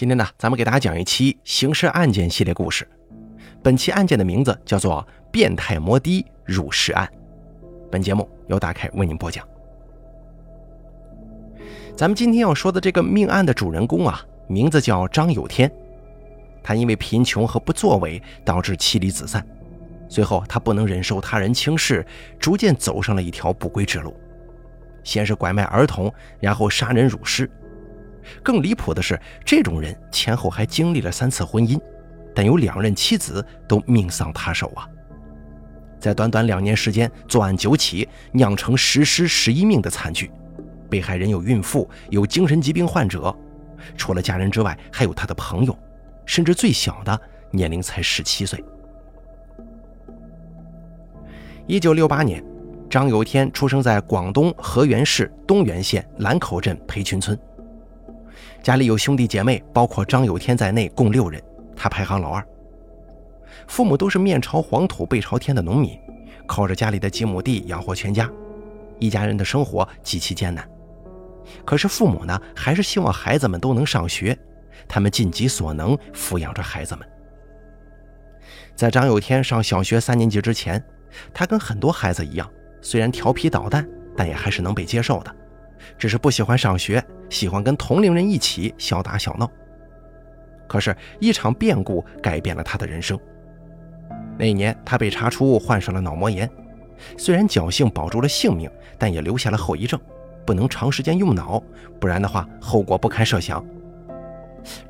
今天呢，咱们给大家讲一期刑事案件系列故事。本期案件的名字叫做变态摩的辱尸案。本节目由大凯为您播讲。咱们今天要说的这个命案的主人公啊，名字叫张有天。他因为贫穷和不作为导致妻离子散，随后他不能忍受他人轻视，逐渐走上了一条不归之路，先是拐卖儿童，然后杀人辱尸。更离谱的是，这种人前后还经历了3次婚姻，但有2任妻子都命丧他手啊！在短短2年时间，作案9起，酿成10尸11命的惨剧。被害人有孕妇，有精神疾病患者，除了家人之外，还有他的朋友，甚至最小的年龄才17岁。1968年，张有天出生在广东河源市东源县兰口镇培群村。家里有兄弟姐妹，包括张有天在内共6人，他排行老2。父母都是面朝黄土背朝天的农民，靠着家里的几亩地养活全家，一家人的生活极其艰难。可是父母呢，还是希望孩子们都能上学，他们尽己所能抚养着孩子们。在张有天上小学3年级之前，他跟很多孩子一样，虽然调皮捣蛋，但也还是能被接受的，只是不喜欢上学，喜欢跟同龄人一起小打小闹。可是一场变故改变了他的人生。那年他被查出患上了脑膜炎，虽然侥幸保住了性命，但也留下了后遗症，不能长时间用脑，不然的话后果不堪设想。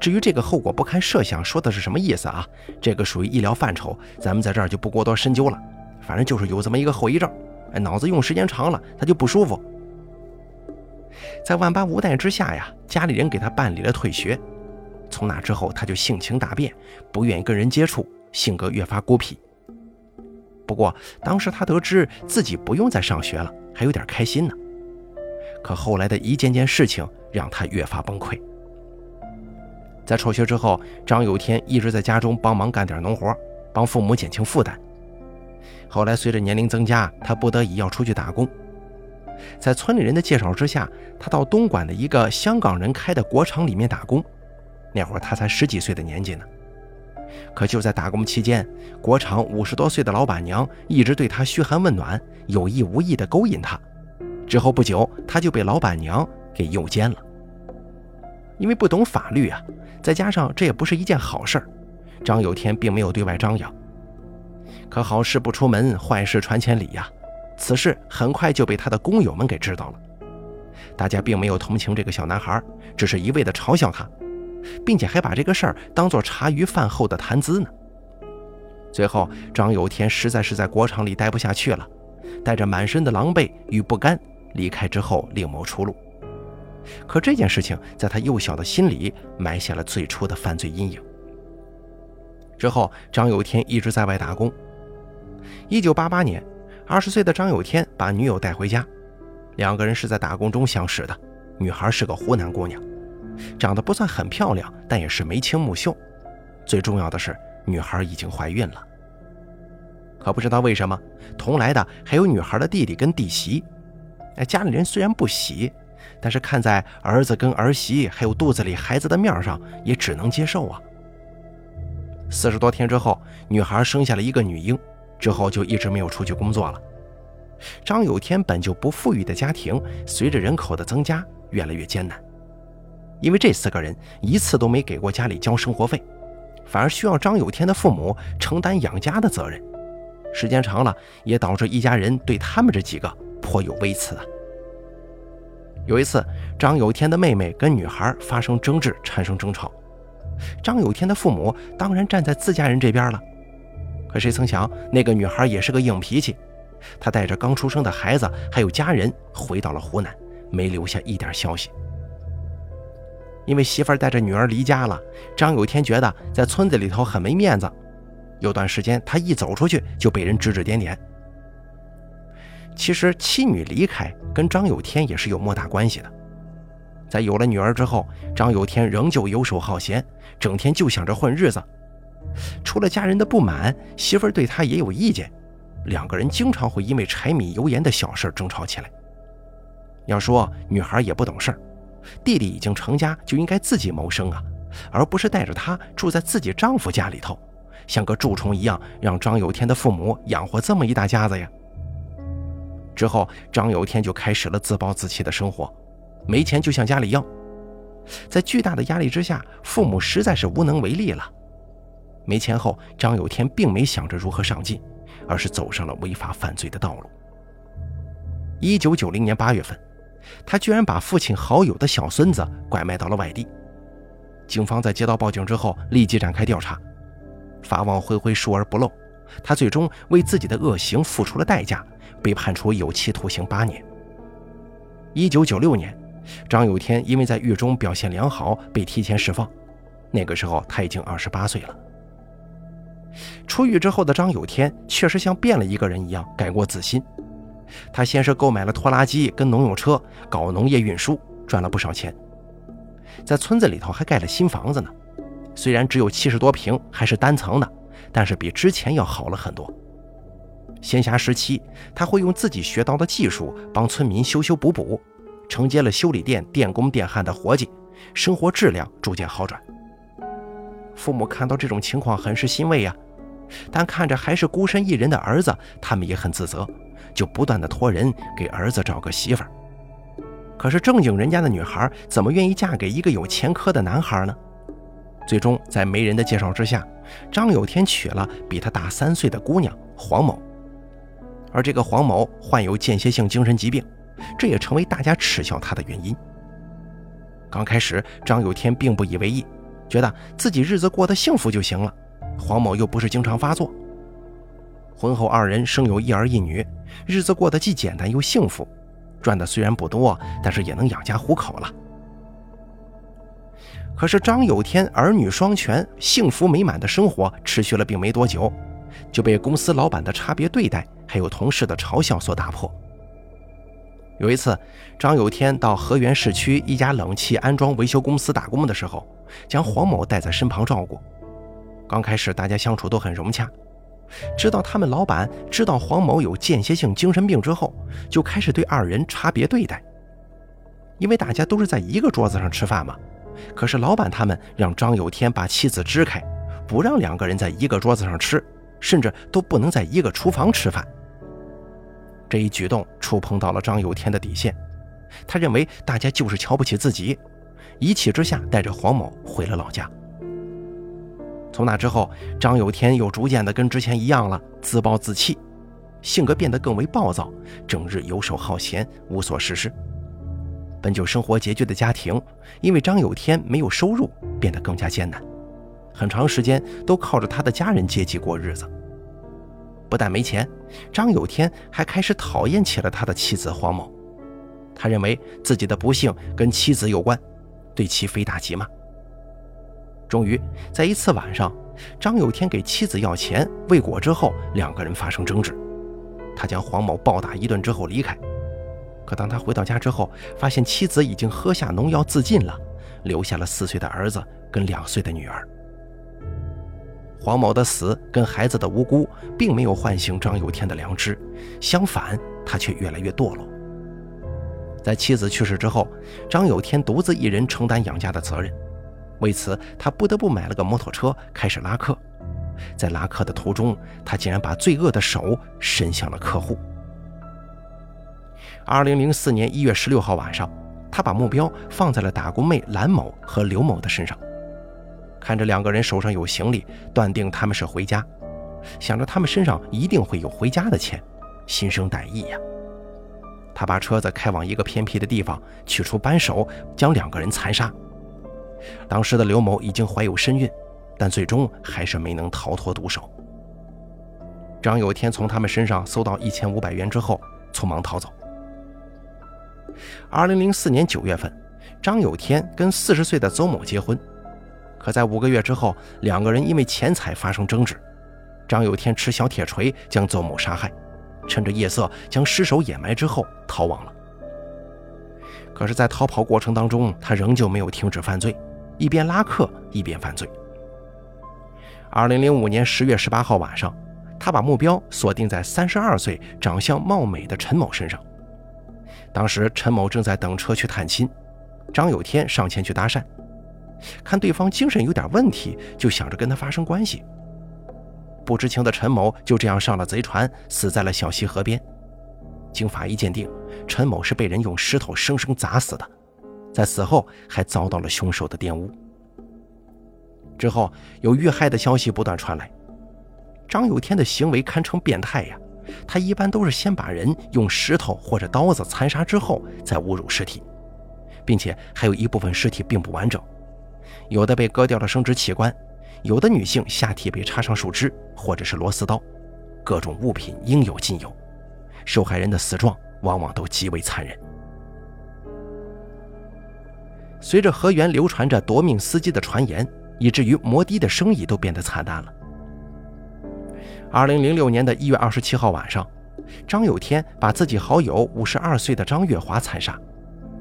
至于这个后果不堪设想说的是什么意思啊，这个属于医疗范畴，咱们在这儿就不过多深究了。反正就是有这么一个后遗症，脑子用时间长了他就不舒服。在万般无奈之下呀，家里人给他办理了退学。从那之后他就性情大变，不愿意跟人接触，性格越发孤僻。不过当时他得知自己不用再上学了，还有点开心呢。可后来的一件件事情让他越发崩溃。在辍学之后，张有天一直在家中帮忙干点农活，帮父母减轻负担。后来随着年龄增加，他不得已要出去打工。在村里人的介绍之下，他到东莞的一个香港人开的国厂里面打工，那会儿他才10几岁的年纪呢。可就在打工期间，国厂50多岁的老板娘一直对他嘘寒问暖，有意无意地勾引他。之后不久，他就被老板娘给诱奸了。因为不懂法律啊，再加上这也不是一件好事儿，张有天并没有对外张扬。可好事不出门，坏事传千里呀。此事很快就被他的工友们给知道了，大家并没有同情这个小男孩，只是一味地嘲笑他，并且还把这个事儿当作茶余饭后的谈资呢。最后张有天实在是在国厂里待不下去了，带着满身的狼狈与不甘离开之后，另谋出路。可这件事情在他幼小的心里埋下了最初的犯罪阴影。之后张有天一直在外打工。1988年，20岁的张有天把女友带回家，2个人是在打工中相识的。女孩是个湖南姑娘，长得不算很漂亮，但也是眉清目秀。最重要的是，女孩已经怀孕了。可不知道为什么，同来的还有女孩的弟弟跟弟媳。家里人虽然不喜，但是看在儿子跟儿媳还有肚子里孩子的面上，也只能接受啊。40多天之后，女孩生下了一个女婴，之后就一直没有出去工作了。张有天本就不富裕的家庭，随着人口的增加越来越艰难，因为这4个人一次都没给过家里交生活费，反而需要张有天的父母承担养家的责任。时间长了，也导致一家人对他们这几个颇有微词啊。有一次，张有天的妹妹跟女孩发生争执，产生争吵，张有天的父母当然站在自家人这边了。可谁曾想，那个女孩也是个硬脾气，她带着刚出生的孩子还有家人回到了湖南，没留下一点消息。因为媳妇儿带着女儿离家了，张有天觉得在村子里头很没面子，有段时间他一走出去就被人指指点点。其实妻女离开跟张有天也是有莫大关系的。在有了女儿之后，张有天仍旧游手好闲，整天就想着混日子。除了家人的不满，媳妇儿对他也有意见，2个人经常会因为柴米油盐的小事争吵起来。要说女孩也不懂事儿，弟弟已经成家就应该自己谋生啊，而不是带着她住在自己丈夫家里头，像个蛀虫一样让张有天的父母养活这么一大家子呀。之后张有天就开始了自暴自弃的生活，没钱就向家里要。在巨大的压力之下，父母实在是无能为力了。没钱后，张有天并没想着如何上进，而是走上了违法犯罪的道路。1990年8月份，他居然把父亲好友的小孙子拐卖到了外地。警方在接到报警之后立即展开调查，法网恢恢，疏而不漏，他最终为自己的恶行付出了代价，被判处有期徒刑8年。1996年，张有天因为在狱中表现良好被提前释放，那个时候他已经28岁了。出狱之后的张有天确实像变了一个人一样改过自新，他先是购买了拖拉机跟农用车，搞农业运输，赚了不少钱。在村子里头还盖了新房子呢，虽然只有70多平，还是单层的，但是比之前要好了很多。闲暇时期，他会用自己学到的技术帮村民修修补补，承接了修理店电工电焊的活计，生活质量逐渐好转。父母看到这种情况很是欣慰呀，但看着还是孤身一人的儿子，他们也很自责，就不断的托人给儿子找个媳妇儿。可是正经人家的女孩怎么愿意嫁给一个有前科的男孩呢？最终在媒人的介绍之下，张有天娶了比他大3岁的姑娘黄某。而这个黄某患有间歇性精神疾病，这也成为大家耻笑他的原因。刚开始张有天并不以为意，觉得自己日子过得幸福就行了，黄某又不是经常发作。婚后二人生有1儿1女，日子过得既简单又幸福，赚的虽然不多，但是也能养家糊口了。可是张有天儿女双全、幸福美满的生活持续了并没多久，就被公司老板的差别对待还有同事的嘲笑所打破。有一次，张有天到河源市区一家冷气安装维修公司打工的时候，将黄某带在身旁照顾。刚开始大家相处都很融洽，直到他们老板知道黄某有间歇性精神病之后，就开始对二人差别对待。因为大家都是在一个桌子上吃饭嘛，可是老板他们让张有天把妻子支开，不让2个人在一个桌子上吃，甚至都不能在一个厨房吃饭。这一举动触碰到了张有天的底线，他认为大家就是瞧不起自己，一气之下带着黄某回了老家。从那之后，张有天又逐渐的跟之前一样了，自暴自弃，性格变得更为暴躁，整日游手好闲，无所事事。本就生活拮据的家庭，因为张有天没有收入，变得更加艰难，很长时间都靠着他的家人接济过日子。不但没钱，张有天还开始讨厌起了他的妻子黄某。他认为自己的不幸跟妻子有关，对其非打即骂。终于在一次晚上，张有天给妻子要钱未果之后，2个人发生争执，他将黄某暴打一顿之后离开。可当他回到家之后，发现妻子已经喝下农药自尽了，留下了4岁的儿子跟2岁的女儿。黄某的死跟孩子的无辜并没有唤醒张有天的良知，相反，他却越来越堕落。在妻子去世之后，张有天独自一人承担养家的责任，为此他不得不买了个摩托车开始拉客。在拉客的途中，他竟然把罪恶的手伸向了客户。2004年1月16号晚上，他把目标放在了打工妹兰某和刘某的身上。看着2个人手上有行李，断定他们是回家，想着他们身上一定会有回家的钱，心生歹意呀。他把车子开往一个偏僻的地方，取出扳手将2个人残杀。当时的刘某已经怀有身孕，但最终还是没能逃脱毒手。张有天从他们身上搜到1500元之后，匆忙逃走。2004年9月份，张有天跟40岁的邹某结婚。可在5个月之后，2个人因为钱财发生争执，张有天持小铁锤将邹某杀害，趁着夜色将尸首掩埋之后逃亡了。可是在逃跑过程当中，他仍旧没有停止犯罪，一边拉客一边犯罪。2005年10月18号晚上，他把目标锁定在32岁长相貌美的陈某身上。当时陈某正在等车去探亲，张有天上前去搭讪，看对方精神有点问题，就想着跟他发生关系。不知情的陈某就这样上了贼船，死在了小溪河边。经法医鉴定，陈某是被人用石头生生砸死的，在死后还遭到了凶手的玷污。之后有遇害的消息不断传来，张有天的行为堪称变态呀！他一般都是先把人用石头或者刀子残杀之后再侮辱尸体，并且还有一部分尸体并不完整，有的被割掉了生殖器官，有的女性下体被插上树枝或者是螺丝刀，各种物品应有尽有，受害人的死状往往都极为残忍。随着河源流传着夺命司机的传言，以至于摩的的生意都变得惨淡了。2006年的1月27号晚上，张有天把自己好友52岁的张月华残杀，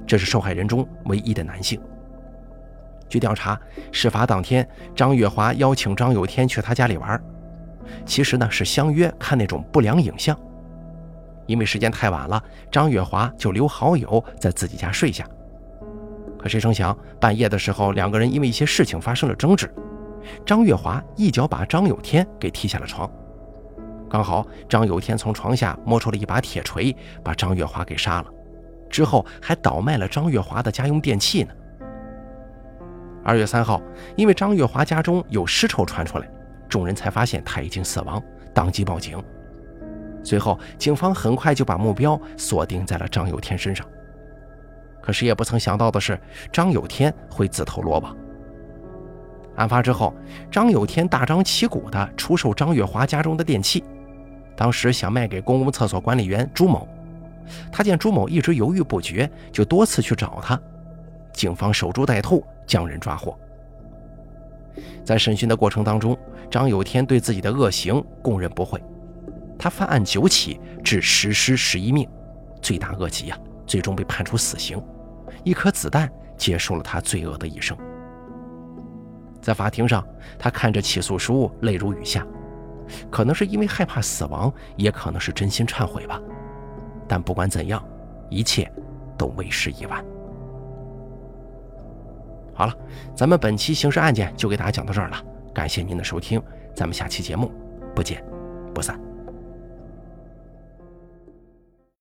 这是受害人中唯一的男性。据调查，事发当天张月华邀请张有天去他家里玩，其实呢是相约看那种不良影像。因为时间太晚了，张月华就留好友在自己家睡下。可谁成想，半夜的时候两个人因为一些事情发生了争执，张月华一脚把张有天给踢下了床。刚好张有天从床下摸出了一把铁锤，把张月华给杀了，之后还倒卖了张月华的家用电器呢。2月3号，因为张月华家中有尸臭传出来，众人才发现他已经死亡，当即报警。随后警方很快就把目标锁定在了张有天身上。可谁也不曾想到的是，张有天会自投罗网。案发之后，张有天大张旗鼓地出售张月华家中的电器，当时想卖给公共厕所管理员朱某。他见朱某一直犹豫不决，就多次去找他。警方守株待兔，将人抓获。在审讯的过程当中，张有天对自己的恶行供认不讳，他犯案9起，致10尸11命，罪大恶极啊，最终被判处死刑。一颗子弹结束了他罪恶的一生。在法庭上，他看着起诉书泪如雨下，可能是因为害怕死亡，也可能是真心忏悔吧。但不管怎样，一切都为时已晚。好了，咱们本期刑事案件就给大家讲到这儿了，感谢您的收听，咱们下期节目不见不散。